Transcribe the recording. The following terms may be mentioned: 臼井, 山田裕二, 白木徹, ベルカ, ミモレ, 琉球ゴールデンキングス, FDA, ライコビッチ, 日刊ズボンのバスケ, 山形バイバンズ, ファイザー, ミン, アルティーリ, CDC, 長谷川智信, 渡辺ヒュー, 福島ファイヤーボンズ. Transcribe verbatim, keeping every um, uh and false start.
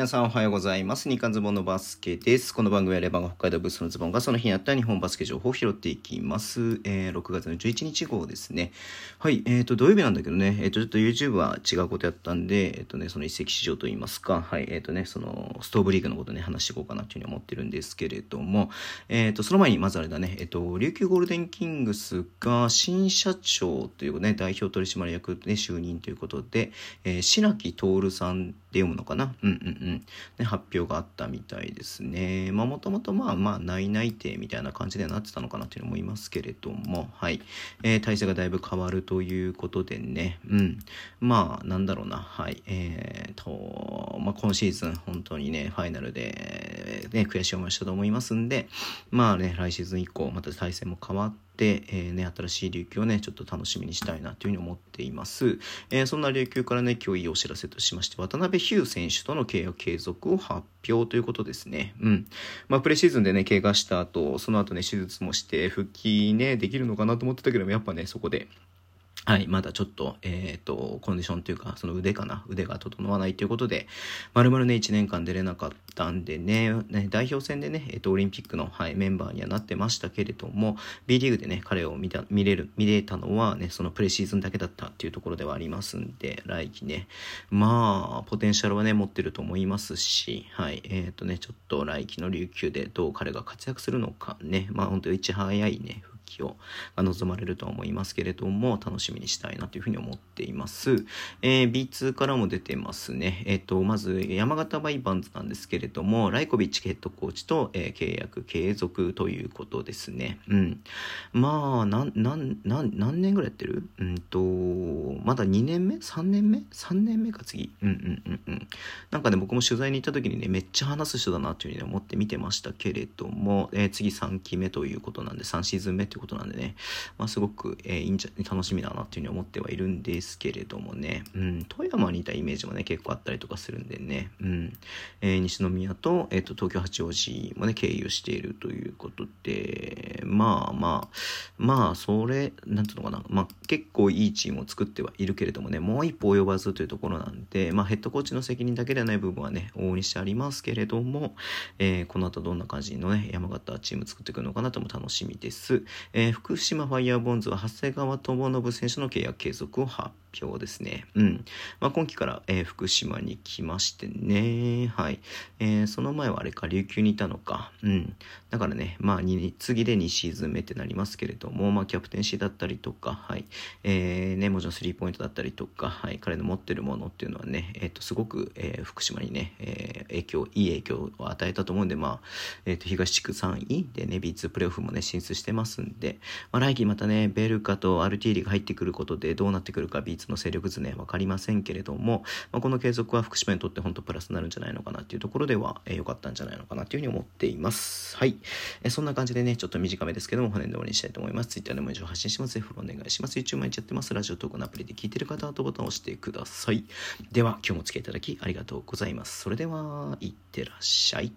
皆さんおはようございます。日刊ズボンのバスケです。この番組はレバンが北海道ブースのズボンがその日にあった日本バスケ情報を拾っていきます。えー、ろくがつのじゅういちにち号ですね。はい、えっと、土曜日なんだけどね、えっと、ちょっと YouTube は違うことやったんで、えっとね、その移籍市場といいますか、はい、えっとね、そのストーブリーグのことね、話していこうかなというふうに思ってるんですけれども、えっと、その前にまずあれだね、えっと、琉球ゴールデンキングスが新社長というね、代表取締役で就任ということで、えー、白木徹さんで読むのかな、うんうんうん、で発表があったみたいですね。まあもともとまあまあ内々定みたいな感じでなってたのかなというのもいますけれども、はい、えー、体制がだいぶ変わるということでね、うん、まあなんだろうな、はい、えーと、まあ今シーズン本当にねファイナルでね悔しい思いをしたと思いますんで、まあね来シーズン以降また体制も変わって。で、えーね、新しい琉球をねちょっと楽しみにしたいなというふうに思っています、えー、そんな琉球からね今日いいお知らせとしまして渡辺ヒュー選手との契約継続を発表ということですね。うん。まあプレシーズンでね怪我した後その後ね手術もして復帰ねできるのかなと思ってたけどもやっぱねそこではい、まだちょっと、えっと、コンディションというか、その腕かな、腕が整わないということで、まるまるね、いちねんかん出れなかったんでね、ね代表戦でね、えっと、オリンピックの、はい、メンバーにはなってましたけれども、B リーグでね、彼を見た、見れる、見れたのはね、そのプレシーズンだけだったっていうところではありますんで、来季ね、まあ、ポテンシャルはね、持ってると思いますし、はい、えっとね、ちょっと来季の琉球でどう彼が活躍するのかね、まあ、本当いち早いね、を望まれるとは思いますけれども楽しみにしたいなというふうに思っています、えー、ビーツー からも出てますね。えっとまず山形バイバンズなんですけれどもライコビッチヘッドコーチと、えー、契約継続ということですね。うん、まあなんなんなん何年ぐらいやってる？うんとまだにねんめさんねんめさんねんめか次うんうんうんうんなんかね僕も取材に行った時にねめっちゃ話す人だなというふうに思って見てましたけれども、えー、次さんきめということなんでさんシーズン目ということなんでね、まあ、すごく、えー、いいんじゃ楽しみだなというふうに思ってはいるんですけれどもね、うん、富山にいたイメージもね結構あったりとかするんでね、うんえー、西宮と、えー、と東京八王子もね経由しているということでまあまあまあそれなんていうのかな、まあ、結構いいチームを作ってはいるけれどもねもう一歩及ばずというところなんで、まあ、ヘッドコーチの責任だけではない部分はね往々にしてありますけれども、えー、この後どんな感じのね山形チーム作っていくのかなとも楽しみです。えー、福島ファイヤーボンズは長谷川智信選手の契約継続を発表ですね。うん。まあ、今期から、えー、福島に来ましてね。はい。えー、その前はあれか、琉球にいたのか。うん。だからね、まあ、次でにシーズン目ってなりますけれども、まあ、キャプテンシーだったりとか、はい。えー、ね、もちろんスリーポイントだったりとか、はい。彼の持ってるものっていうのはね、えっと、すごく、えー、福島にね、えー、影響、いい影響を与えたと思うんで、まあ、えっと、東地区さんいでね、ビーツー プレーオフもね、進出してますんで、でまあ、来季またねベルカとアルティーリが入ってくることでどうなってくるかビーツの勢力図ね分かりませんけれども、まあ、この継続は福島にとって本当プラスになるんじゃないのかなっていうところでは良、えー、かったんじゃないのかなというふうに思っています。はい、えー、そんな感じでねちょっと短めですけども本年で終わりにしたいと思います。 Twitter でも以上発信します。フォローお願いします。 YouTube 毎日やってます。ラジオ投稿のアプリで聞いてる方はとボタンを押してください。では今日もお付き合いいただきありがとうございます。それではいってらっしゃい。